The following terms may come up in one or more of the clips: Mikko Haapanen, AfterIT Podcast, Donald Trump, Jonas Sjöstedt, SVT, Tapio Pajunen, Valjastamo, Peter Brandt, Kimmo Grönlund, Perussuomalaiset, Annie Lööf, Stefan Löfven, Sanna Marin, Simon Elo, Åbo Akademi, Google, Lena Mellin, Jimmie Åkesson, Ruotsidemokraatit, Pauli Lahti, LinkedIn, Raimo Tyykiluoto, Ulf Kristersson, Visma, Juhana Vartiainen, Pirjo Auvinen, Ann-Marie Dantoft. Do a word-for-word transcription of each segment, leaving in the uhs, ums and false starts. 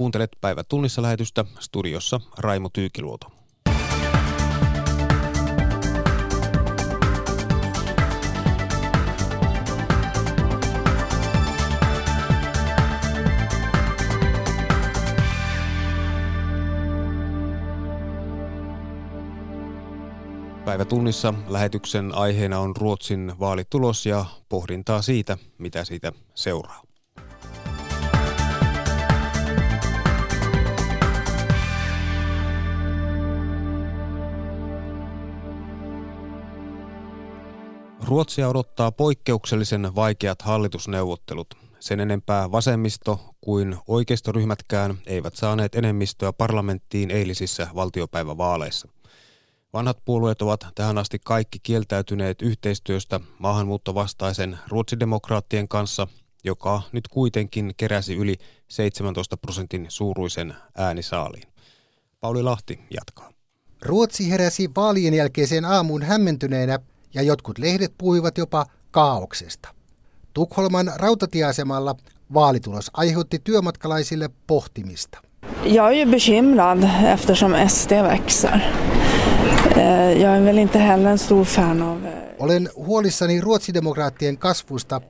Kuuntelet Päivä tunnissa -lähetystä, studiossa Raimo Tyykiluoto. Päivä tunnissa -lähetyksen aiheena on Ruotsin vaalitulos ja pohdintaa siitä, mitä siitä seuraa. Ruotsia odottaa poikkeuksellisen vaikeat hallitusneuvottelut. Sen enempää vasemmisto kuin oikeistoryhmätkään eivät saaneet enemmistöä parlamenttiin eilisissä valtiopäivävaaleissa. Vanhat puolueet ovat tähän asti kaikki kieltäytyneet yhteistyöstä maahanmuuttovastaisen ruotsidemokraattien kanssa, joka nyt kuitenkin keräsi yli seitsemäntoista prosentin suuruisen äänisaaliin. Pauli Lahti jatkaa. Ruotsi heräsi vaalien jälkeiseen aamuun hämmentyneenä ja jotkut lehdet puhuivat jopa kaauksesta. Tukholman rautatieasemalla vaalitulos aiheutti työmatkalaisille pohtimista. Jag är ju bekymrad eftersom S D växer. Jag är väl inte heller en stor fan av. Olen huolissani ruotsidemokraattien kasvusta.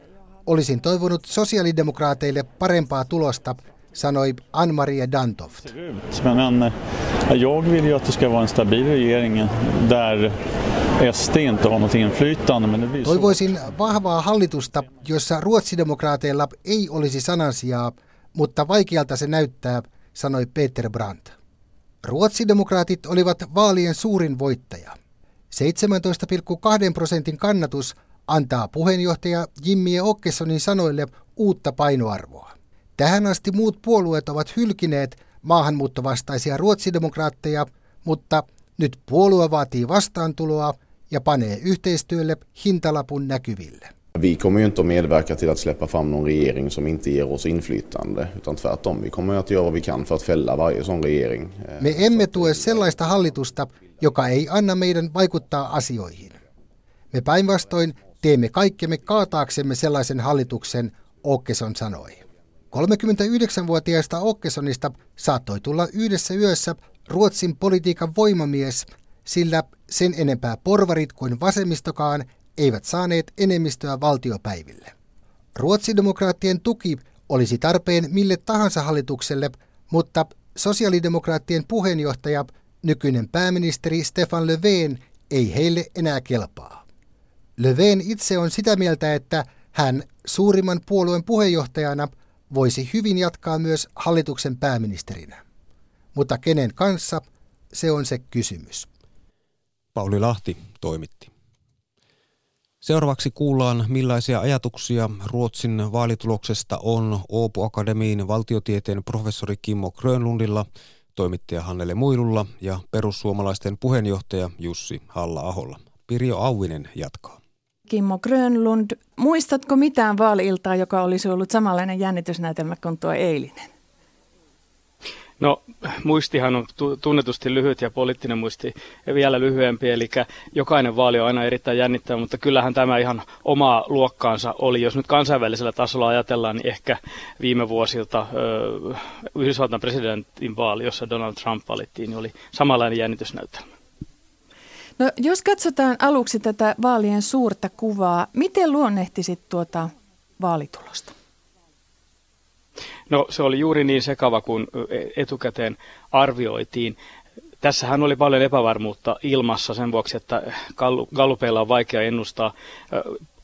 Olisin toivonut sosiaalidemokraateille parempaa tulosta, sanoi Ann-Marie Dantoft. Men jag vill ju att det ska vara en stabil regering där S D inte har något inflytande, men det blir så. Toivoisin vahvaa hallitusta, jossa ruotsidemokraateilla ei olisi sanansijaa, mutta vaikealta se näyttää, sanoi Peter Brandt. Ruotsidemokraatit olivat vaalien suurin voittaja. seitsemäntoista pilkku kaksi prosentin kannatus antaa puheenjohtaja Jimmie Åkessonin sanoille uutta painoarvoa. Tähän asti muut puolueet ovat hylkineet maahanmuuttovastaisia ruotsidemokraatteja, mutta nyt puolue vaatii vastaantuloa ja panee yhteistyölle hintalapun näkyville. Vi kommer ju inte att medverka till att släppa fram någon regering som inte ger oss inflytande, utan tvärtom. Vi kommer att göra vad vi kan för att fälla varje sån regering. Me emme tue sellaista hallitusta, joka ei anna meidän vaikuttaa asioihin. Me päinvastoin teemme kaikkemme kaataaksemme sellaisen hallituksen, Åkesson sanoi. kolmekymmentäyhdeksänvuotiaista Åkessonista saattoi tulla yhdessä yössä Ruotsin politiikan voimamies, sillä sen enempää porvarit kuin vasemmistokaan eivät saaneet enemmistöä valtiopäiville. Ruotsidemokraattien tuki olisi tarpeen mille tahansa hallitukselle, mutta sosiaalidemokraattien puheenjohtaja, nykyinen pääministeri Stefan Löfven, ei heille enää kelpaa. Löfven itse on sitä mieltä, että hän suurimman puolueen puheenjohtajana voisi hyvin jatkaa myös hallituksen pääministerinä. Mutta kenen kanssa, se on se kysymys. Pauli Lahti toimitti. Seuraavaksi kuullaan, millaisia ajatuksia Ruotsin vaalituloksesta on Åbo Akademiin valtiotieteen professori Kimmo Grönlundilla, toimittaja Hannele Muilulla ja perussuomalaisten puheenjohtaja Jussi Halla-aholla. Pirjo Auvinen jatkaa. Kimmo Grönlund, muistatko mitään vaali-iltaa, joka olisi ollut samanlainen jännitysnäytelmä kuin tuo eilinen? No, muistihan on tunnetusti lyhyt ja poliittinen muisti vielä lyhyempi, eli jokainen vaali on aina erittäin jännittävä, mutta kyllähän tämä ihan omaa luokkaansa oli. Jos nyt kansainvälisellä tasolla ajatellaan, niin ehkä viime vuosilta ö, Yhdysvaltain presidentin vaali, jossa Donald Trump valittiin, niin oli samanlainen jännitysnäytelmä. No, jos katsotaan aluksi tätä vaalien suurta kuvaa, miten luonnehtisit tuota vaalitulosta? No, se oli juuri niin sekava, kun etukäteen arvioitiin. Tässähän oli paljon epävarmuutta ilmassa sen vuoksi, että gallupeilla on vaikea ennustaa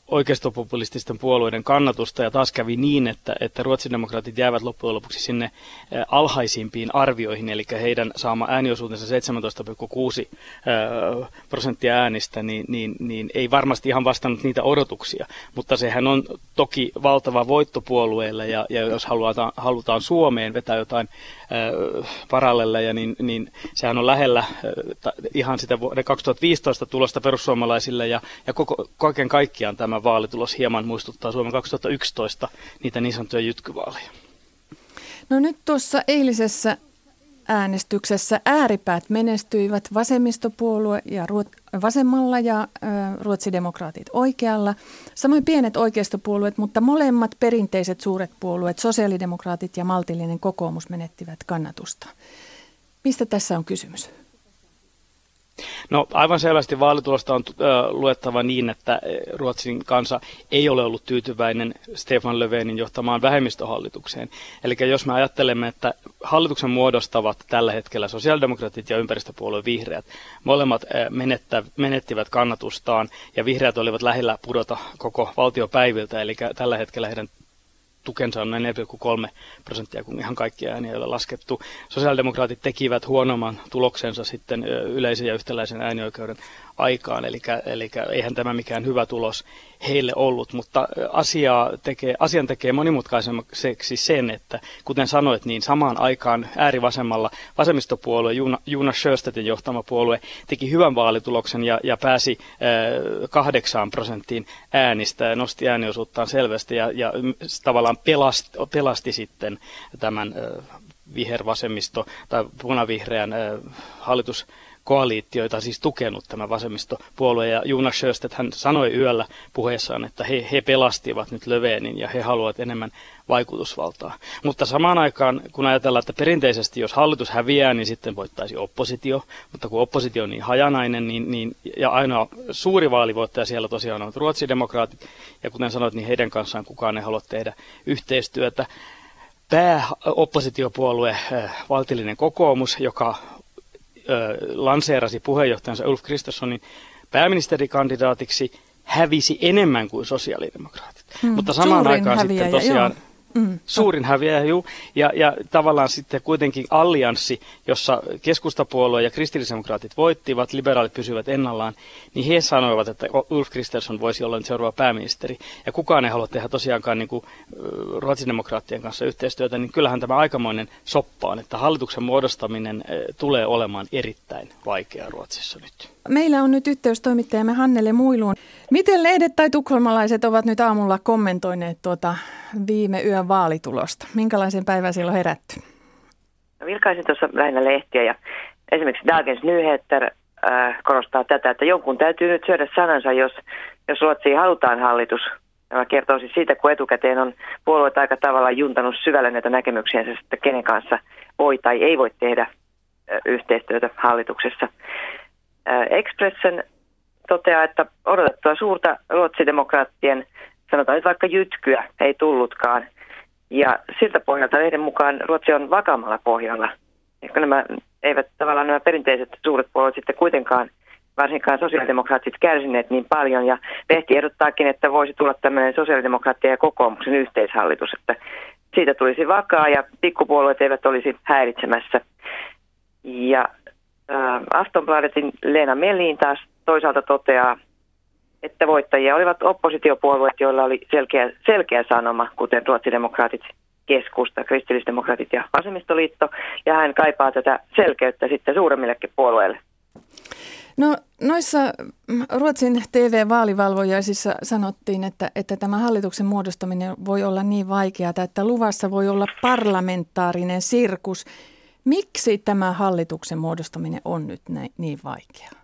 oikeistopopulististen puolueiden kannatusta, ja taas kävi niin, että, että ruotsidemokraatit jäävät loppujen lopuksi sinne alhaisimpiin arvioihin, eli heidän saama ääniosuutensa seitsemäntoista pilkku kuusi prosenttia äänistä, niin, niin, niin ei varmasti ihan vastannut niitä odotuksia, mutta sehän on toki valtava voitto puolueelle, ja, ja jos halutaan, halutaan Suomeen vetää jotain äh, paralleleja, niin, niin sehän on lähellä äh, ihan sitä vuoden kaksituhattaviisitoista tulosta perussuomalaisille, ja, ja koko, kaiken kaikkiaan tämä vaalitulos hieman muistuttaa Suomen kaksituhattayksitoista niitä niin sanottuja jytkyvaaleja. No nyt tuossa eilisessä äänestyksessä ääripäät menestyivät, vasemmistopuolue ja ruot- vasemmalla ja ä, ruotsidemokraatit oikealla. Samoin pienet oikeistopuolueet, mutta molemmat perinteiset suuret puolueet, sosiaalidemokraatit ja maltillinen kokoomus, menettivät kannatusta. Mistä tässä on kysymys? No aivan selvästi vaalitulosta on luettava niin, että Ruotsin kansa ei ole ollut tyytyväinen Stefan Löfvenin johtamaan vähemmistöhallitukseen. Eli jos me ajattelemme, että hallituksen muodostavat tällä hetkellä sosiaalidemokraatit ja ympäristöpuolueen vihreät, molemmat menettä, menettivät kannatustaan ja vihreät olivat lähellä pudota koko valtiopäiviltä, eli tällä hetkellä heidän tukensa on noin neljä pilkku kolme prosenttia, kun ihan kaikkia ääniä ei ole laskettu. Sosiaalidemokraatit tekivät huonomman tuloksensa sitten yleisen ja yhtäläisen äänioikeuden aikaan, eli, eli eihän tämä mikään hyvä tulos heille ollut, mutta asiaa tekee, asian tekee monimutkaisemmaksi sen, että kuten sanoit, niin samaan aikaan äärivasemmalla vasemmistopuolue, Jonas Sjöstedtin johtama puolue, teki hyvän vaalituloksen ja, ja pääsi äh, kahdeksaan prosenttiin äänistä ja nosti ääniosuuttaan selvästi ja, ja tavallaan pelasti, pelasti sitten tämän äh, vihervasemmisto tai punavihreän äh, hallitus. Koaliitioita siis tukenut tämä vasemmistopuolue, ja Jonas Sjöstedt hän sanoi yöllä puheessaan, että he, he pelastivat nyt Löfvenin ja he haluavat enemmän vaikutusvaltaa. Mutta samaan aikaan, kun ajatellaan, että perinteisesti jos hallitus häviää, niin sitten voittaisi oppositio, mutta kun oppositio on niin hajanainen, niin, niin, ja ainoa suuri vaalivoittaja siellä tosiaan on ruotsidemokraatit, ja kuten sanoit, niin heidän kanssaan kukaan ei halua tehdä yhteistyötä. Pääoppositiopuolue, valtillinen kokoomus, joka lanseerasi puheenjohtajansa Ulf Kristerssonin pääministerikandidaatiksi, hävisi enemmän kuin sosiaalidemokraatit. Mm, Mutta samaan aikaan sitten tosiaan mm, suurin to. häviäjä, juu, ja, ja tavallaan sitten kuitenkin allianssi, jossa keskustapuolue ja kristillisdemokraatit voittivat, liberaalit pysyvät ennallaan, niin he sanoivat, että Ulf Kristersson voisi olla nyt seuraava pääministeri. Ja kukaan ei halua tehdä tosiaankaan niin kuin ruotsidemokraattien kanssa yhteistyötä, niin kyllähän tämä aikamoinen soppa on, että hallituksen muodostaminen tulee olemaan erittäin vaikeaa Ruotsissa nyt. Meillä on nyt yhteys toimittajamme Hannele Muiluun. Miten lehdet tai tukholmalaiset ovat nyt aamulla kommentoineet tuota viime yön vaalitulosta? Minkälaisen päivän siellä on herätty? Vilkaisin tuossa lähinnä lehtiä ja esimerkiksi Dagens Nyheter äh, korostaa tätä, että jonkun täytyy nyt syödä sanansa, jos, jos Ruotsiin halutaan hallitus. Tämä kertoo siis siitä, kun etukäteen on puolueet aika tavallaan juntanut syvällä näitä näkemyksiänsä, että kenen kanssa voi tai ei voi tehdä äh, yhteistyötä hallituksessa. Expressen toteaa, että odotettua suurta ruotsidemokraattien, sanotaan nyt vaikka jytkyä, ei tullutkaan. Ja siltä pohjalta lehden mukaan Ruotsi on vakaammalla pohjalla. Ehkä nämä eivät tavallaan nämä perinteiset suuret puolueet sitten kuitenkaan, varsinkaan sosiaalidemokraatit, kärsineet niin paljon. Ja lehti ehdottaakin, että voisi tulla tämmöinen sosiaalidemokraattien ja kokoomuksen yhteishallitus, että siitä tulisi vakaa ja pikkupuolueet eivät olisi häiritsemässä. Ja Aftonbladetin Lena Mellin taas toisaalta toteaa, että voittajia olivat oppositiopuolueet, joilla oli selkeä, selkeä sanoma, kuten ruotsidemokraatit, keskusta, kristillisdemokraatit ja vasemmistoliitto, ja hän kaipaa tätä selkeyttä sitten suuremmillekin puolueille. No noissa Ruotsin T V-vaalivalvojaisissa sanottiin, että, että tämä hallituksen muodostaminen voi olla niin vaikeaa, että luvassa voi olla parlamentaarinen sirkus. Miksi tämä hallituksen muodostaminen on nyt näin, niin vaikeaa?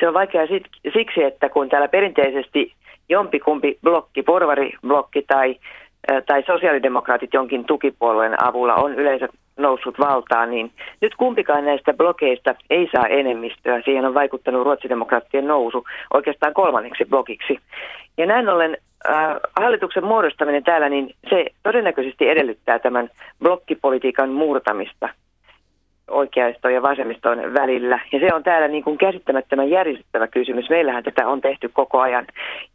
Se on vaikeaa siksi, että kun täällä perinteisesti jompikumpi blokki, porvariblokki tai, tai sosiaalidemokraatit jonkin tukipuolueen avulla on yleensä noussut valtaan, niin nyt kumpikaan näistä blokeista ei saa enemmistöä. Siihen on vaikuttanut ruotsidemokraattien nousu oikeastaan kolmanneksi blokiksi. Ja näin ollen hallituksen muodostaminen täällä, niin se todennäköisesti edellyttää tämän blokkipolitiikan murtamista oikeiston ja vasemmiston välillä. Ja se on täällä niin kuin käsittämättömän järjestettävä kysymys. Meillähän tätä on tehty koko ajan.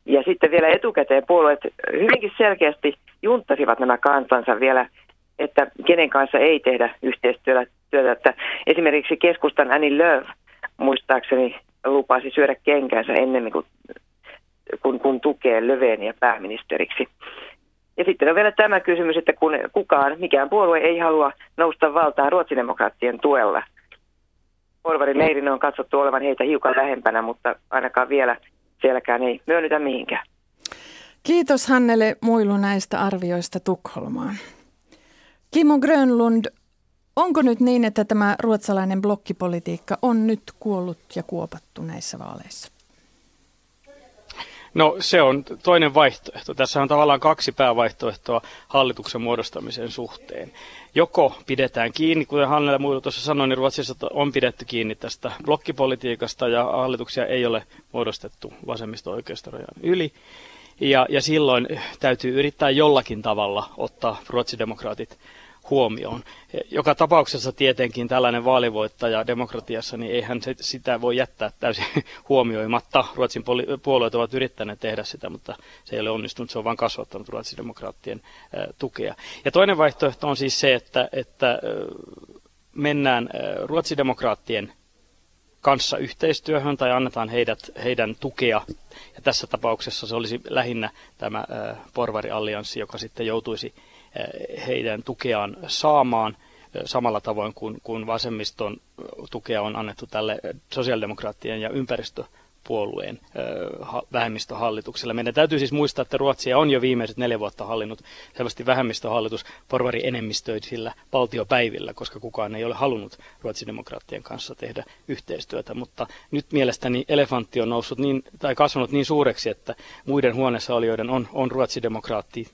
Ja sitten vielä etukäteen puolueet hyvinkin selkeästi junttasivat nämä kantansa vielä, että kenen kanssa ei tehdä yhteistyötä. Että esimerkiksi keskustan Annie Lööf muistaakseni lupasi syödä kenkänsä ennen kuin Kun, kun tukee Löfveniä pääministeriksi. Ja sitten on vielä tämä kysymys, että kun kukaan, mikään puolue ei halua nousta valtaan ruotsidemokraattien tuella. Porvarileirin on katsottu olevan heitä hiukan lähempänä, mutta ainakaan vielä sielläkään ei myönnytä mihinkään. Kiitos Hannele Muilu näistä arvioista Tukholmaan. Kimmo Grönlund, Onko nyt niin, että tämä ruotsalainen blokkipolitiikka on nyt kuollut ja kuopattu näissä vaaleissa? No se on toinen vaihtoehto. Tässä on tavallaan kaksi päävaihtoehtoa hallituksen muodostamisen suhteen. Joko pidetään kiinni, kuten Hannele Muilu tuossa sanoi, niin Ruotsissa on pidetty kiinni tästä blokkipolitiikasta ja hallituksia ei ole muodostettu vasemmisto-oikeistorajan yli. Ja, ja silloin täytyy yrittää jollakin tavalla ottaa ruotsidemokraatit huomioon. Joka tapauksessa tietenkin tällainen vaalivoittaja demokratiassa, niin eihän se, sitä voi jättää täysin huomioimatta. Ruotsin puolueet ovat yrittäneet tehdä sitä, mutta se ei ole onnistunut. Se on vain kasvattanut ruotsidemokraattien tukea. Ja toinen vaihtoehto on siis se, että, että mennään ruotsidemokraattien kanssa yhteistyöhön tai annetaan heidät, heidän tukea. Ja tässä tapauksessa se olisi lähinnä tämä porvariallianssi, joka sitten joutuisi heidän tukeaan saamaan samalla tavoin kuin, kuin vasemmiston tukea on annettu tälle sosiaalidemokraattien ja ympäristöpuolueen vähemmistöhallitukselle. Meidän täytyy siis muistaa, että Ruotsia on jo viimeiset neljä vuotta hallinnut selvästi vähemmistöhallitus porvarienemmistöisillä valtiopäivillä, koska kukaan ei ole halunnut ruotsidemokraattien kanssa tehdä yhteistyötä. Mutta nyt mielestäni elefantti on noussut niin, tai kasvanut niin suureksi, että muiden huoneessa olijoiden on, on ruotsidemokraatti,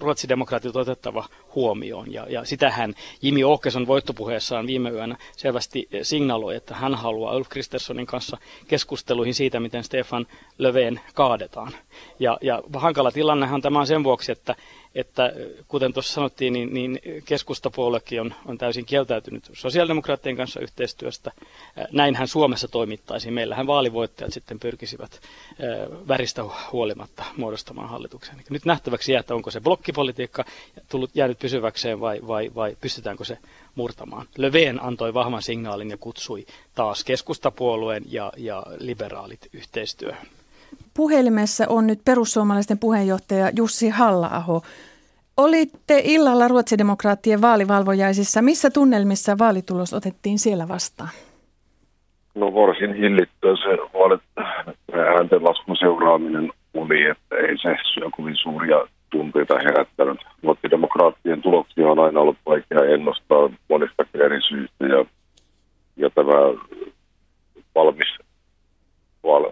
ruotsidemokraatit otettava huomioon. Ja, ja sitähän Jimmie Åkesson voittopuheessaan viime yönä selvästi signaloi, että hän haluaa Ulf Kristerssonin kanssa keskusteluihin siitä, miten Stefan Löfven kaadetaan. Ja, ja hankala tilannehan tämä on sen vuoksi, että, että kuten tuossa sanottiin, niin, niin keskustapuoluekin on, on täysin kieltäytynyt sosiaalidemokraattien kanssa yhteistyöstä. Näinhän Suomessa toimittaisiin. Meillähän vaalivoittajat sitten pyrkisivät väristä huolimatta muodostamaan hallituksen. Nyt nähtäväksi jää, että onko se blokkipolitiikka tullut, jäänyt pysyväkseen vai, vai, vai pystytäänkö se murtamaan. Löfven antoi vahvan signaalin ja kutsui taas keskustapuolueen ja, ja liberaalit yhteistyöhön. Puhelimessa on nyt perussuomalaisten puheenjohtaja Jussi Halla-aho. Olitte illalla ruotsidemokraattien vaalivalvojaisissa. Missä tunnelmissa vaalitulos otettiin siellä vastaan? No varsin hillittyä se ääntenlaskun seuraaminen oli, että ei se kovin suuria tunteita herättänyt. Ruotsidemokraattien tuloksia on aina ollut vaikea ennustaa monista eri syistä ja, ja tämä valmis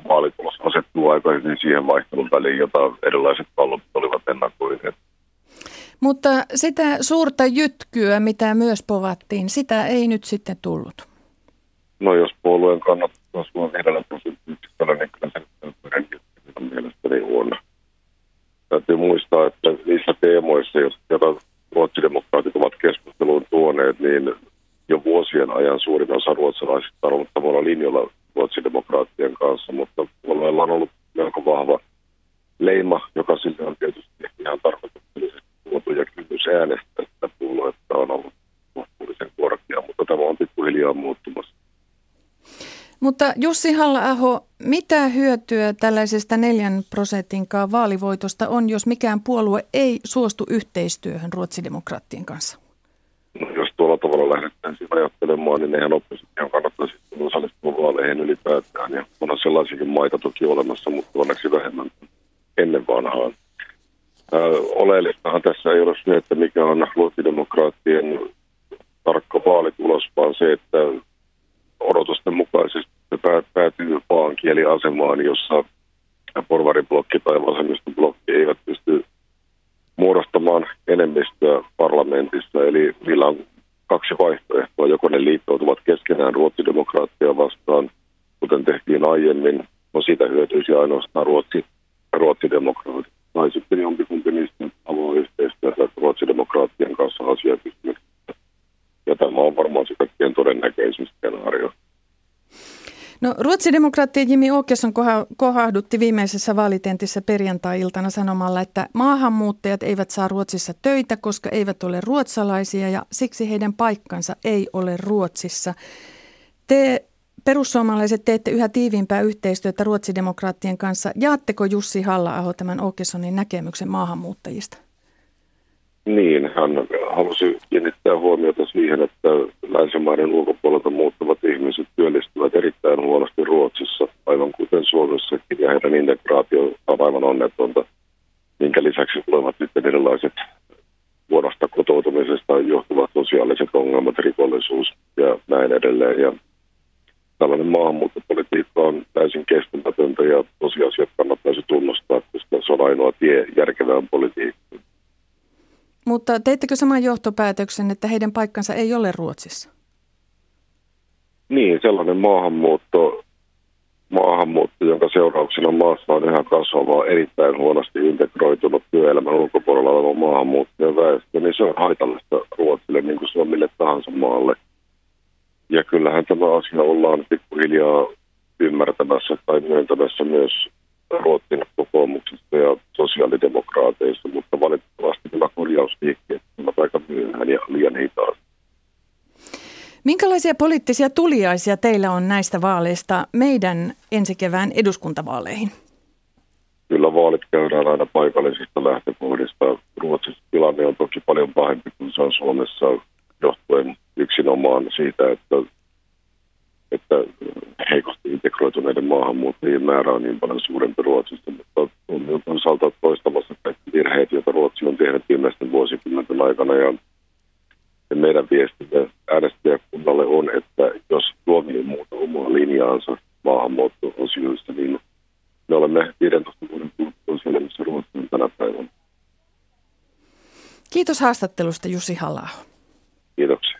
vaalitulos asettuu aika hyvin siihen vaihtelun väliin, jota erilaiset pallot olivat ennakoineet. Mutta sitä suurta jytkyä, mitä myös povattiin, sitä ei nyt sitten tullut. No jos puolueen kannattaa kasvua viidellä prosenttiyksiköllä, niin kyllä sen jytkyä mielestäni huono. Täytyy muistaa, että niissä teemoissa, joita ruotsidemokraatit ovat keskusteluun tuoneet, niin jo vuosien ajan suurin osa ruotsalaisista on ollut tavallaan linjalla ruotsidemokraattien kanssa, mutta puolueella on ollut melko vahva leima, joka sillä on tietysti ihan tarkoituksellisesti tuotu ja kynnys äänestää sitä puoluetta on ollut kohtuullisen korkea, mutta tämä on pikkuhiljaa muuttumassa. Mutta Jussi Halla-aho, mitä hyötyä tällaisesta neljän prosentinkaan vaalivoitosta on, jos mikään puolue ei suostu yhteistyöhön ruotsidemokraattien kanssa? No, jos tuolla tavalla lähdetään siinä ajattelemaan, niin eihän opposition kannattaisi osallistua vaaleihin ylipäätään. Ja on sellaisiakin maita toki olemassa, mutta onneksi vähemmän ennen vanhaan. Öö, oleellistahan tässä ei ole se, että mikä on ruotsidemokraattien tarkka vaalitulos, vaan se, että odotusten mukaisesti pää- päätyy vaan kieliasemaan, jossa porvariblokki tai vasemmistoblokki eivät pysty muodostamaan enemmistöä parlamentissa, eli niillä on kaksi vaihtoehtoa, joko ne liittoutuvat keskenään ruotsidemokraattia vastaan, kuten tehtiin aiemmin, no siitä hyötyisi ainoastaan ruotsi, ruotsidemokraatit, tai sitten jompikumpi niistä avaa yhteistyötä ruotsidemokraattien kanssa asiakysymyksiä, ja tämä on varmaan se kaikkein todennäköisin skenaario. No, ruotsidemokraatti Jimmie Åkesson kohahdutti viimeisessä vaalitentissä perjantai-iltana sanomalla, että maahanmuuttajat eivät saa Ruotsissa töitä, koska eivät ole ruotsalaisia ja siksi heidän paikkansa ei ole Ruotsissa. Te perussuomalaiset teette yhä tiiviimpää yhteistyötä ruotsidemokraattien kanssa. Jaatteko Jussi Halla-aho tämän Åkessonin näkemyksen maahanmuuttajista? Niin, hän halusi kiinnittää huomiota siihen, että länsimaiden ulkopuolelta muuttavat ihmiset työllistyvät erittäin huonosti Ruotsissa, aivan kuten Suomessakin, ja heidän integraatio on aivan onnetonta, minkä lisäksi tulevat sitten erilaiset vuodosta kotoutumisesta johtuvat sosiaaliset ongelmat. ongelmat, rikollisuus ja näin edelleen. Ja tällainen maahanmuuttopolitiikka on täysin kestämätöntä ja tosiasiat kannattaisi tunnustaa, koska se on ainoa tie järkevään politiikkaan. Mutta teittekö saman johtopäätöksen, että heidän paikkansa ei ole Ruotsissa? Niin, sellainen maahanmuutto, maahanmuutto, jonka seurauksena maassa on yhä kasvavaa, erittäin huonosti integroitunut työelämän ulkopuolella oleva maahanmuuttajien väestö, niin se on haitallista Ruotsille niin kuin Suomille tahansa maalle. Ja kyllähän tämä asia ollaan pikkuhiljaa ymmärtämässä tai myöntämässä myös Ruotsin kokoomuksista ja sosiaalidemokraateista, mutta valitettavasti nämä korjausliikkeet ovat aika myöhään ja liian hitaasti. Minkälaisia poliittisia tuliaisia teillä on näistä vaaleista meidän ensi kevään eduskuntavaaleihin? Kyllä vaalit käydään aina paikallisista lähtökohdista. Ruotsissa tilanne on toki paljon pahempi kuin se on Suomessa johtuen yksinomaan siitä, että, että heikosti integroituneiden maahanmuuttajien määrä on niin paljon suurempi Ruotsista, mutta on osalta toistamassa kaikki virheet, joita Ruotsi on tehnyt viimeisten vuosikymmenten aikana ja Ja meidän viestimme äänestäjäkunnalle on, että jos Suomi ei muuta omaa linjaansa maahanmuutto-osioista, niin me olemme viidentoista vuoden kuluttua siellä, missä Ruotsi on tänä päivänä. Kiitos haastattelusta, Jussi Halla-aho. Kiitoksia.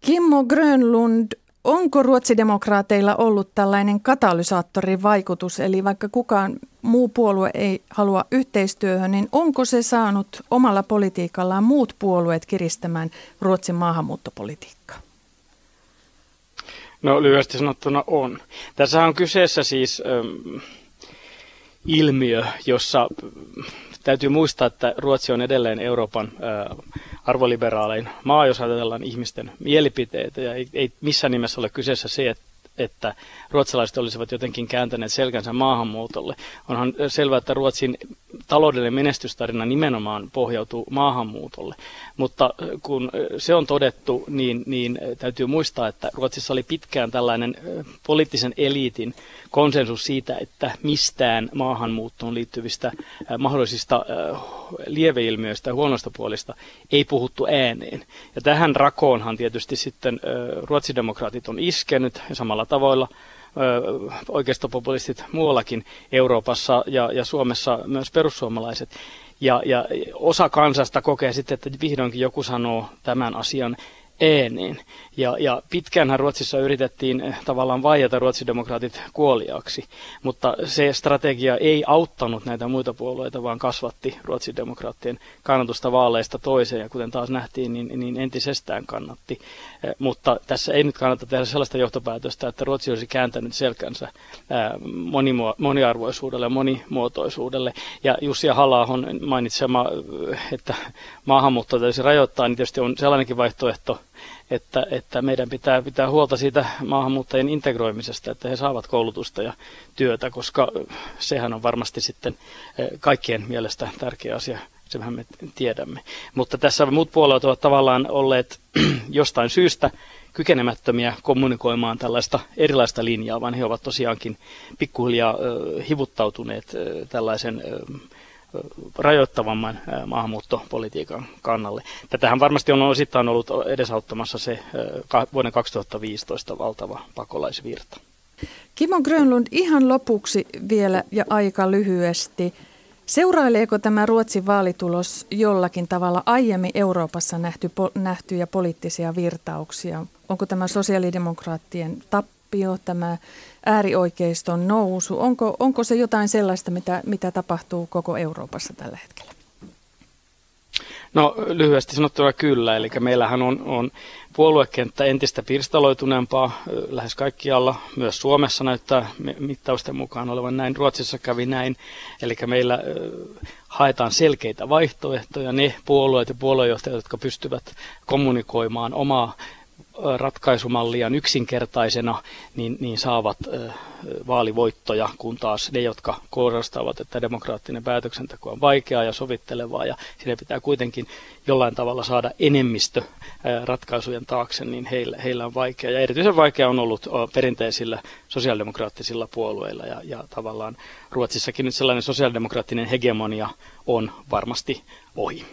Kimmo Grönlund, onko ruotsidemokraateilla ollut tällainen katalysaattorin vaikutus, eli vaikka kukaan muu puolue ei halua yhteistyöhön, niin onko se saanut omalla politiikallaan muut puolueet kiristämään Ruotsin maahanmuuttopolitiikkaa? No lyhyesti sanottuna on. Tässä on kyseessä siis ähm, ilmiö, jossa täytyy muistaa, että Ruotsi on edelleen Euroopan äh, arvoliberaalein maa, jos ajatellaan ihmisten mielipiteitä, ja ei, ei missään nimessä ole kyseessä se, että että ruotsalaiset olisivat jotenkin kääntäneet selkänsä maahanmuutolle. Onhan selvää, että Ruotsin taloudellinen menestystarina nimenomaan pohjautuu maahanmuutolle. Mutta kun se on todettu, niin, niin täytyy muistaa, että Ruotsissa oli pitkään tällainen poliittisen eliitin konsensus siitä, että mistään maahanmuuttoon liittyvistä mahdollisista lieveilmiöistä ja huonosta puolista ei puhuttu ääneen. Ja tähän rakoonhan tietysti sitten ruotsidemokraatit on iskenyt ja samalla tavoilla oikeistopopulistit muuallakin Euroopassa ja, ja Suomessa myös perussuomalaiset. Ja, ja osa kansasta kokee sitten, että vihdoinkin joku sanoo tämän asian ääneen. Ja, ja pitkäänhän Ruotsissa yritettiin tavallaan vaieta ruotsidemokraatit kuoliaaksi, mutta se strategia ei auttanut näitä muita puolueita, vaan kasvatti ruotsidemokraattien kannatusta vaaleista toiseen, ja kuten taas nähtiin, niin, niin entisestään kannatti. Mutta tässä ei nyt kannata tehdä sellaista johtopäätöstä, että Ruotsi olisi kääntänyt selkänsä monimu- moniarvoisuudelle ja monimuotoisuudelle. Ja Jussi Halla-ahon mainitsema, että maahanmuuttoa täytyisi rajoittaa, niin tietysti on sellainenkin vaihtoehto, Että, että meidän pitää pitää huolta siitä maahanmuuttajien integroimisesta, että he saavat koulutusta ja työtä, koska sehän on varmasti sitten kaikkien mielestä tärkeä asia, senhän me tiedämme. Mutta tässä muut puolueet ovat tavallaan olleet jostain syystä kykenemättömiä kommunikoimaan tällaista erilaista linjaa, vaan he ovat tosiaankin pikkuhiljaa hivuttautuneet tällaisen rajoittavamman maahanmuuttopolitiikan kannalle. Tätähän varmasti on osittain ollut edesauttamassa se vuoden kaksituhattaviisitoista valtava pakolaisvirta. Kimmo Grönlund, ihan lopuksi vielä ja aika lyhyesti. Seuraileeko tämä Ruotsin vaalitulos jollakin tavalla aiemmin Euroopassa nähty, nähtyjä poliittisia virtauksia? Onko tämä sosiaalidemokraattien tappio, tämä äärioikeiston nousu, onko, onko se jotain sellaista, mitä, mitä tapahtuu koko Euroopassa tällä hetkellä? No lyhyesti sanottuna kyllä, eli meillähän on, on puoluekenttä entistä pirstaloituneempaa lähes kaikkialla, myös Suomessa näyttää mittausten mukaan olevan näin, Ruotsissa kävi näin, eli meillä haetaan selkeitä vaihtoehtoja, ne puolueet ja puoluejohtajat, jotka pystyvät kommunikoimaan omaa ratkaisumalliaan yksinkertaisena, niin, niin saavat ö, vaalivoittoja, kun taas ne, jotka korostavat, että demokraattinen päätöksenteko on vaikeaa ja sovittelevaa, ja siinä pitää kuitenkin jollain tavalla saada enemmistö ö, ratkaisujen taakse, niin heillä, heillä on vaikeaa. Ja erityisen vaikeaa on ollut perinteisillä sosiaalidemokraattisilla puolueilla, ja, ja tavallaan Ruotsissakin nyt sellainen sosiaalidemokraattinen hegemonia on varmasti ohi.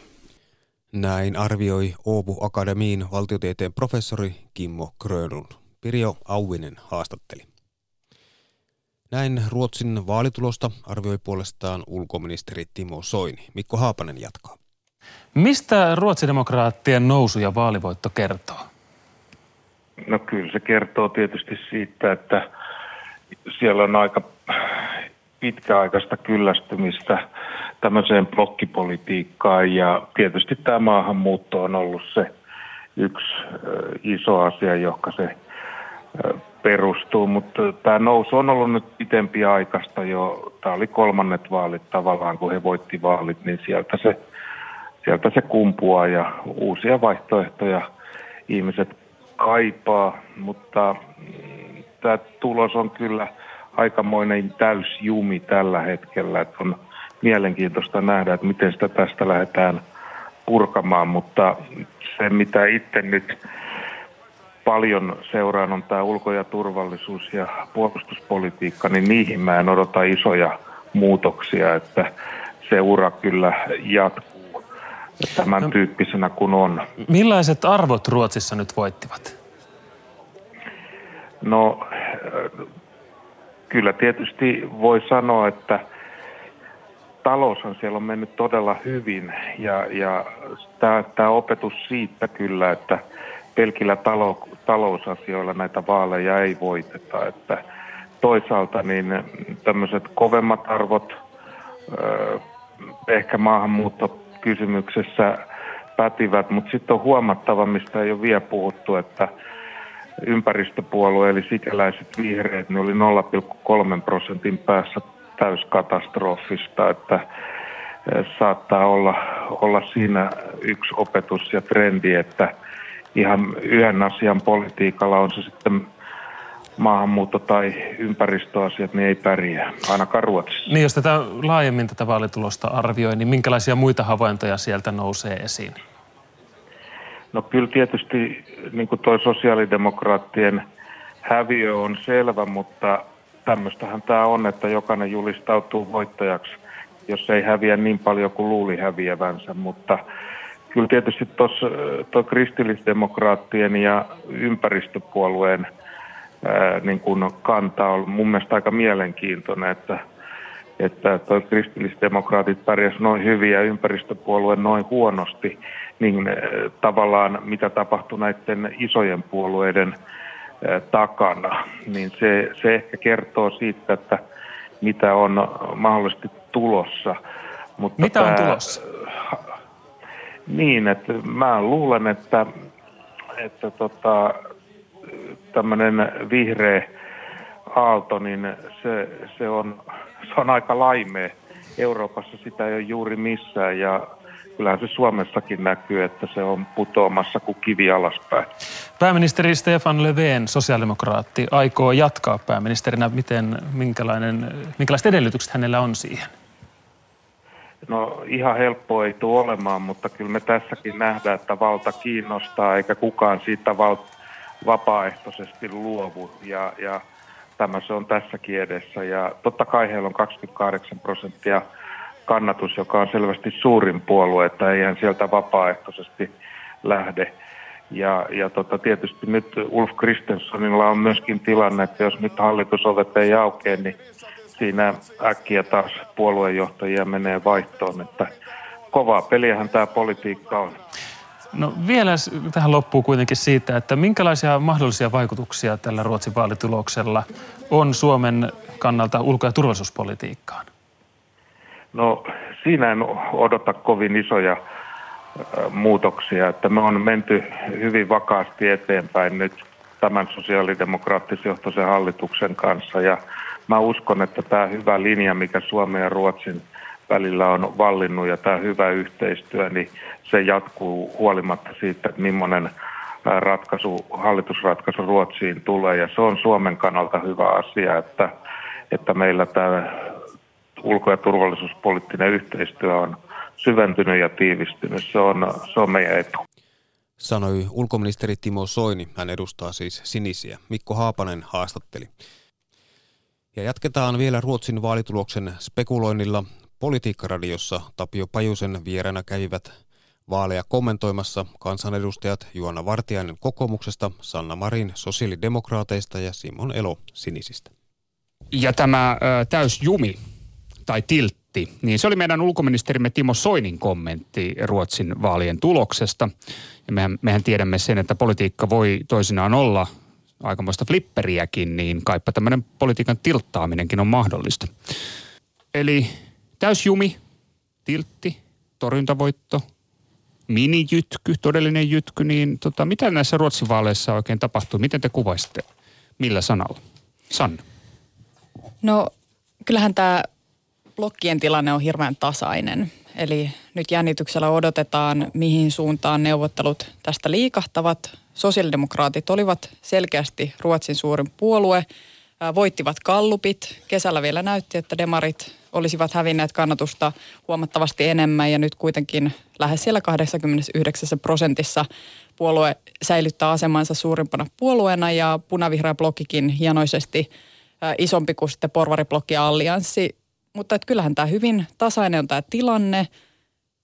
Näin arvioi Åbo Akademiin valtiotieteen professori Kimmo Grönlund. Pirjo Auvinen haastatteli. Näin Ruotsin vaalitulosta arvioi puolestaan ulkoministeri Timo Soini. Mikko Haapanen jatkaa. Mistä ruotsidemokraattien nousu ja vaalivoitto kertoo? No kyllä se kertoo tietysti siitä, että siellä on aika pitkäaikaista kyllästymistä tämmöiseen blokkipolitiikkaan, ja tietysti tämä maahanmuutto on ollut se yksi iso asia, johon se perustuu, mutta tämä nousu on ollut nyt pitempi aikaista jo. Tämä oli kolmannet vaalit tavallaan, kun he voitti vaalit, niin sieltä se, sieltä se kumpuaa ja uusia vaihtoehtoja ihmiset kaipaa, mutta tämä tulos on kyllä aikamoinen täysjumi tällä hetkellä, että on mielenkiintoista nähdä, että miten sitä tästä lähdetään purkamaan, mutta se mitä itse nyt paljon seuraan on tämä ulko- ja turvallisuus- ja puolustuspolitiikka, niin niihin mä en odota isoja muutoksia, että se ura kyllä jatkuu tämän no, tyyppisenä kuin on. Millaiset arvot Ruotsissa nyt voittivat? No kyllä tietysti voi sanoa, että taloushan siellä on mennyt todella hyvin, ja, ja tämä opetus siitä kyllä, että pelkillä talo, talousasioilla näitä vaaleja ei voiteta. Että toisaalta niin tämmöiset kovemmat arvot ö, ehkä maahanmuuttokysymyksessä pätivät, mutta sitten on huomattava, mistä ei ole vielä puhuttu, että ympäristöpuolue eli sikäläiset vihreät, ne oli nolla pilkku kolme prosentin päässä täyskatastrofista, että saattaa olla, olla siinä yksi opetus ja trendi, että ihan yhden asian politiikalla, on se sitten maahanmuutto tai ympäristöasiat, niin ei pärjää, ainakaan Ruotsissa. Niin, jos tätä laajemmin tätä vaalitulosta arvioi, niin minkälaisia muita havaintoja sieltä nousee esiin? No kyllä tietysti niin kuin toi sosiaalidemokraattien häviö on selvä, mutta tämmöistähän tämä on, että jokainen julistautuu voittajaksi, jos ei häviä niin paljon kuin luuli häviävänsä, mutta kyllä tietysti tuossa tuo kristillisdemokraattien ja ympäristöpuolueen ää, niin kun kanta on mun mielestä aika mielenkiintoinen, että, että tuo kristillisdemokraatit pärjäs noin hyvin ja ympäristöpuolue noin huonosti, niin ää, tavallaan mitä tapahtui näiden isojen puolueiden ää, takana, niin se, se ehkä kertoo siitä, että mitä on mahdollisesti tulossa. Mutta mitä on tämä, tulossa? Niin, että mä luulen, että, että tota, tämmöinen vihreä aalto, niin se, se, on, se on aika laimea. Euroopassa sitä ei ole juuri missään, ja kyllähän se Suomessakin näkyy, että se on putoamassa kuin kivi alaspäin. Pääministeri Stefan Löfven, sosiaalidemokraatti, aikoo jatkaa pääministerinä. Miten, minkälainen, minkälaiset edellytykset hänellä on siihen? No ihan helppoa ei tule olemaan, mutta kyllä me tässäkin nähdään, että valta kiinnostaa, eikä kukaan siitä val- vapaaehtoisesti luovu. Ja, ja tämä se on tässäkin edessä. Ja totta kai heillä on kaksikymmentäkahdeksan prosenttia kannatus, joka on selvästi suurin puolue, että eihän sieltä vapaaehtoisesti lähde. Ja, ja tota, tietysti nyt Ulf Kristerssonilla on myöskin tilanne, että jos nyt hallitusovet ei aukea, niin siinä äkkiä taas puoluejohtajia menee vaihtoon, että kovaa peliähän tämä politiikka on. No vielä tähän loppuu kuitenkin siitä, että minkälaisia mahdollisia vaikutuksia tällä Ruotsin vaalituloksella on Suomen kannalta ulko- ja turvallisuuspolitiikkaan? No siinä en odota kovin isoja muutoksia, että me on menty hyvin vakaasti eteenpäin nyt tämän sosiaalidemokraattisjohtoisen hallituksen kanssa, ja mä uskon, että tämä hyvä linja, mikä Suomen ja Ruotsin välillä on vallinnut, ja tämä hyvä yhteistyö, niin se jatkuu huolimatta siitä, että millainen ratkaisu, hallitusratkaisu Ruotsiin tulee. Ja se on Suomen kannalta hyvä asia, että, että meillä tämä ulko- ja turvallisuuspoliittinen yhteistyö on syventynyt ja tiivistynyt. Se on, se on meidän etu. Sanoi ulkoministeri Timo Soini. Hän edustaa siis sinisiä. Mikko Haapanen haastatteli. Ja jatketaan vielä Ruotsin vaalituloksen spekuloinnilla. Politiikkaradiossa Tapio Pajusen vieränä kävivät Vaaleja kommentoimassa kansanedustajat Juhana Vartiainen kokoomuksesta, Sanna Marin sosiaalidemokraateista ja Simon Elo sinisistä. Ja tämä ö, täysjumi tai tiltti, niin se oli meidän ulkoministerimme Timo Soinin kommentti Ruotsin vaalien tuloksesta. Ja mehän, mehän tiedämme sen, että politiikka voi toisinaan olla aikamoista flipperiäkin, niin kaipa tämmöinen politiikan tilttaaminenkin on mahdollista. Eli täysjumi, tiltti, torjuntavoitto, minijytky, todellinen jytky, niin tota, mitä näissä Ruotsin vaaleissa oikein tapahtuu? Miten te kuvaisitte? Millä sanalla? Sanna. No kyllähän tämä blokkien tilanne on hirveän tasainen. Eli nyt jännityksellä odotetaan, mihin suuntaan neuvottelut tästä liikahtavat. Sosiaalidemokraatit olivat selkeästi Ruotsin suurin puolue, voittivat gallupit. Kesällä vielä näytti, että demarit olisivat hävinneet kannatusta huomattavasti enemmän ja nyt kuitenkin lähes siellä kahdeksankymmentäyhdeksän prosentissa puolue säilyttää asemansa suurimpana puolueena ja punavihreä blokkikin hienoisesti isompi kuin sitten porvariblokki ja allianssi. Mutta et kyllähän tämä hyvin tasainen on tämä tilanne.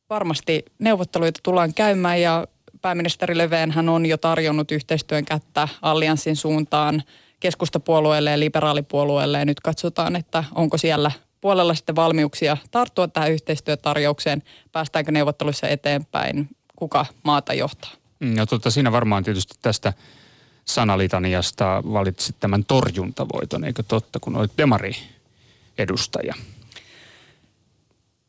Varmasti neuvotteluita tullaan käymään ja pääministeri Löfven hän on jo tarjonnut yhteistyön kättä allianssin suuntaan keskustapuolueelle ja liberaalipuolueelle. Ja nyt katsotaan, että onko siellä puolella sitten valmiuksia tarttua tähän yhteistyötarjoukseen. Päästäänkö neuvotteluissa eteenpäin? Kuka maata johtaa? No tuota, siinä varmaan tietysti tästä sanalitaniasta valitsit tämän torjuntavoiton, eikö totta, kun olet demari-edustaja?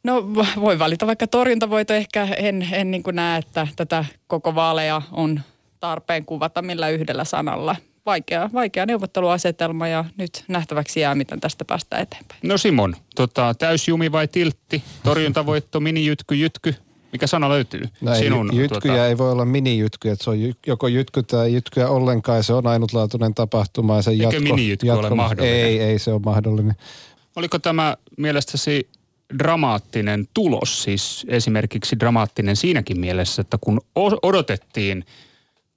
No voi valita vaikka torjuntavoito. Ehkä en, en niin kuin näe, että tätä koko vaaleja on tarpeen kuvata millä yhdellä sanalla. Vaikea, vaikea neuvotteluasetelma ja nyt nähtäväksi jää, miten tästä päästään eteenpäin. No Simon, tota, täysjumi vai tiltti, torjuntavoitto, minijytky, jytky? Mikä sana löytyy? No ei, sinun, jytkyjä tuota... ei voi olla minijytkyjä, se on joko jytky tai jytkyä ollenkaan. Se on ainutlaatuinen tapahtuma ja sen jatko... Eikö minijytky jatko... ole mahdollinen? Ei, ei se on mahdollinen. Oliko tämä mielestäsi dramaattinen tulos, siis esimerkiksi dramaattinen siinäkin mielessä, että kun odotettiin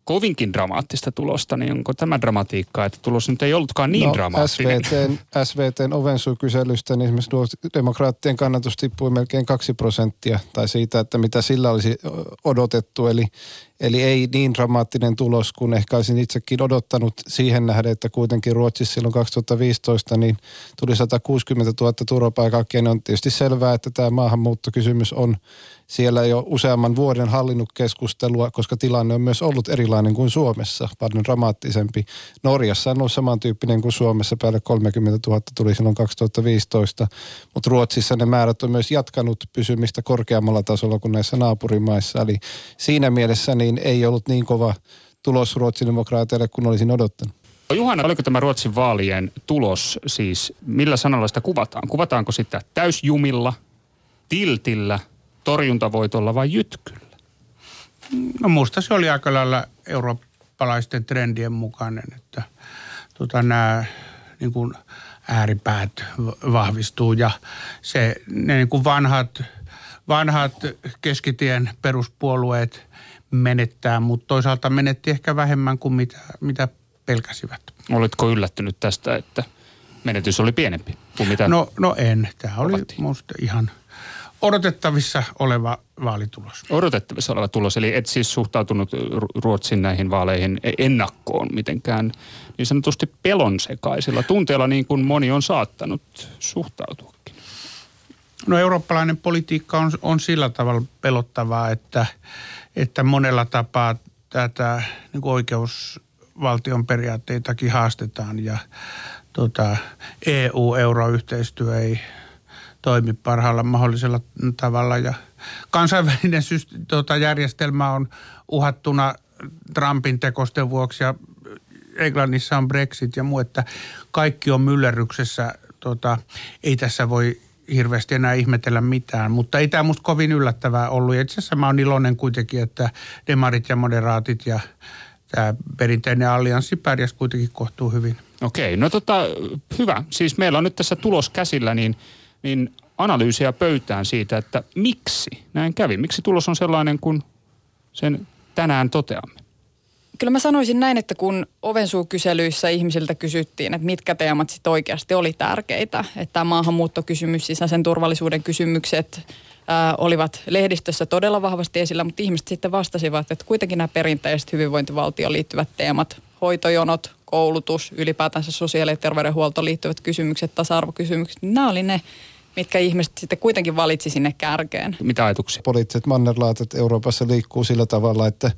kovinkin dramaattista tulosta, niin onko tämä dramatiikkaa, että tulos nyt ei ollutkaan niin no, dramaattinen? SVTn, SVTn ovensuukyselystä, niin esimerkiksi demokraattien kannatus tippui melkein kaksi prosenttia, tai siitä, että mitä sillä olisi odotettu, eli, eli ei niin dramaattinen tulos, kun ehkä olisin itsekin odottanut siihen nähden, että kuitenkin Ruotsissa silloin kaksituhattaviisitoista niin tuli sata kuusikymmentätuhatta turvapaikanhakijaa, niin on tietysti selvää, että tämä maahanmuuttokysymys on siellä jo useamman vuoden hallinnut keskustelua, koska tilanne on myös ollut erilainen kuin Suomessa, paljon dramaattisempi. Norjassa on ollut samantyyppinen kuin Suomessa, päälle kolmekymmentätuhatta tuli silloin kaksituhattaviisitoista, mutta Ruotsissa ne määrät on myös jatkanut pysymistä korkeammalla tasolla kuin näissä naapurimaissa. Eli siinä mielessä niin ei ollut niin kova tulos ruotsidemokraateille kuin olisin odottanut. Juhana, oliko tämä Ruotsin vaalien tulos siis, millä sanalla sitä kuvataan? Kuvataanko sitä täysjumilla, tiltillä, torjuntavoitolla vai jytkyllä? No musta se oli aika lailla eurooppalaisten trendien mukainen, että tota, nämä niin kuin ääripäät vahvistuu ja se, ne niin kuin vanhat, vanhat keskitien peruspuolueet menettää, mutta toisaalta menetti ehkä vähemmän kuin mitä, mitä pelkäsivät. Oletko yllättynyt tästä, että menetys oli pienempi kuin mitä? No, no en. Tämä oli musta ihan... Odotettavissa oleva vaalitulos. Odotettavissa oleva tulos, eli et siis suhtautunut Ruotsin näihin vaaleihin ennakkoon mitenkään niin sanotusti pelonsekaisilla tunteilla, niin kuin moni on saattanut suhtautuakin. No eurooppalainen politiikka on, on sillä tavalla pelottavaa, että, että monella tapaa tätä niin kuin oikeusvaltion periaatteitakin haastetaan ja tota, E U-euroyhteistyö ei... toimi parhaalla mahdollisella tavalla ja kansainvälinen syste- tuota, järjestelmä on uhattuna Trumpin tekosten vuoksi ja Englannissa on Brexit ja muu, että kaikki on myllerryksessä, tuota, ei tässä voi hirveästi enää ihmetellä mitään, mutta ei tämä musta kovin yllättävää ollut ja itse asiassa mä oon iloinen kuitenkin, että demarit ja moderaatit ja tämä perinteinen allianssi pärjäs kuitenkin kohtuu hyvin. Okei, no tota, hyvä. Siis meillä on nyt tässä tulos käsillä, niin niin analyysiä pöytään siitä, että miksi näin kävi? Miksi tulos on sellainen, kun sen tänään toteamme? Kyllä mä sanoisin näin, että kun ovensuukyselyissä ihmisiltä kysyttiin, että mitkä teemat sitten oikeasti oli tärkeitä, että maahanmuuttokysymys, sisäisen turvallisuuden kysymykset, olivat lehdistössä todella vahvasti esillä, mutta ihmiset sitten vastasivat, että kuitenkin nämä perinteiset hyvinvointivaltioon liittyvät teemat, hoitojonot, koulutus, ylipäätänsä sosiaali- ja terveydenhuoltoon liittyvät kysymykset, tasa-arvokysymykset, nämä oli ne, mitkä ihmiset sitten kuitenkin valitsi sinne kärkeen. Mitä ajatuksia? Poliittiset mannerlaatat Euroopassa liikkuu sillä tavalla, että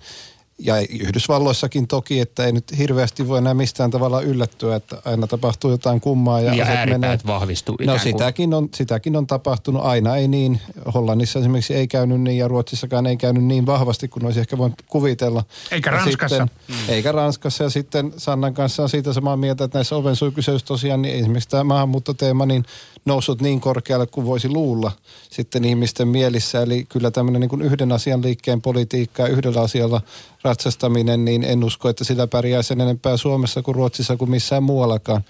ja Yhdysvalloissakin toki, että ei nyt hirveästi voi enää mistään tavalla yllättyä, että aina tapahtuu jotain kummaa. Ja, ja ääripäät vahvistuu. No sitäkin on, sitäkin on tapahtunut. Aina ei niin. Hollannissa esimerkiksi ei käynyt niin ja Ruotsissakaan ei käynyt niin vahvasti kuin olisi ehkä voinut kuvitella. Eikä ja Ranskassa. Sitten, mm. Eikä Ranskassa. Ja sitten Sannan kanssa on siitä samaa mieltä, että näissä ovensuikyselyssä tosiaan niin esimerkiksi tämä maahanmuuttoteema niin noussut niin korkealle kuin voisi luulla sitten ihmisten mielissä. Eli kyllä tämmöinen niin kuin yhden asian liikkeen politiikkaa yhdellä asialla ratsastaminen, niin en usko, että sillä pärjää sen enempää Suomessa kuin Ruotsissa kuin missään muuallakaan.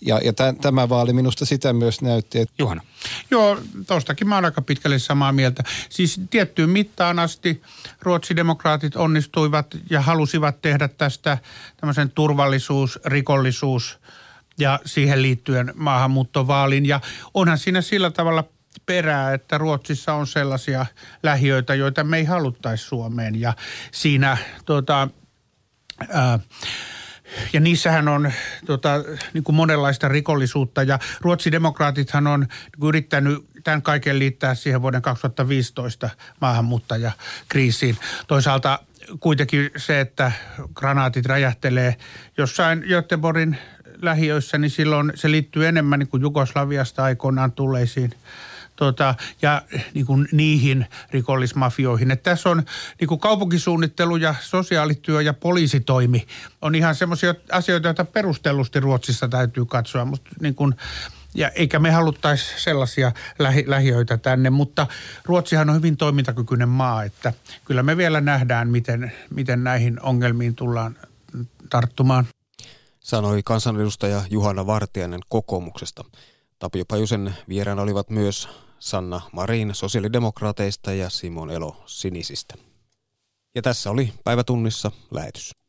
Ja, ja tämän, tämä vaali minusta sitä myös näytti. Että Juhana. Joo, tuostakin mä olen aika pitkälle samaa mieltä. Siis tiettyyn mittaan asti ruotsidemokraatit onnistuivat ja halusivat tehdä tästä tämmöisen turvallisuus, rikollisuus ja siihen liittyen maahanmuuttovaalin. Ja onhan siinä sillä tavalla perää, että Ruotsissa on sellaisia lähiöitä, joita me ei haluttaisi Suomeen. Ja siinä tota, ää, ja niissähän on tota, niin kuin monenlaista rikollisuutta. Ja ruotsidemokraatithan on niin kuin yrittänyt tämän kaiken liittää siihen vuoden kaksituhattaviisitoista maahanmuuttajakriisiin. Toisaalta kuitenkin se, että granaatit räjähtelee jossain Göteborgin lähiöissä, niin silloin se liittyy enemmän niin kuin Jugoslaviasta aikoinaan tulleisiin Tota, ja niin kuin niihin rikollismafioihin. Että tässä on niin kuin kaupunkisuunnittelu ja sosiaalityö ja poliisitoimi on ihan semmoisia asioita, joita perustellusti Ruotsissa täytyy katsoa. Mut niin kuin, ja eikä me haluttaisi sellaisia lähi- lähiöitä tänne, mutta Ruotsihan on hyvin toimintakykyinen maa, että kyllä me vielä nähdään, miten, miten näihin ongelmiin tullaan tarttumaan. Sanoi kansanedustaja Juhana Vartiainen kokoomuksesta. Tapio Pajusen vieraana olivat myös Sanna Marin sosiaalidemokraateista ja Simon Elo sinisistä. Ja tässä oli Päivätunnissa lähetys.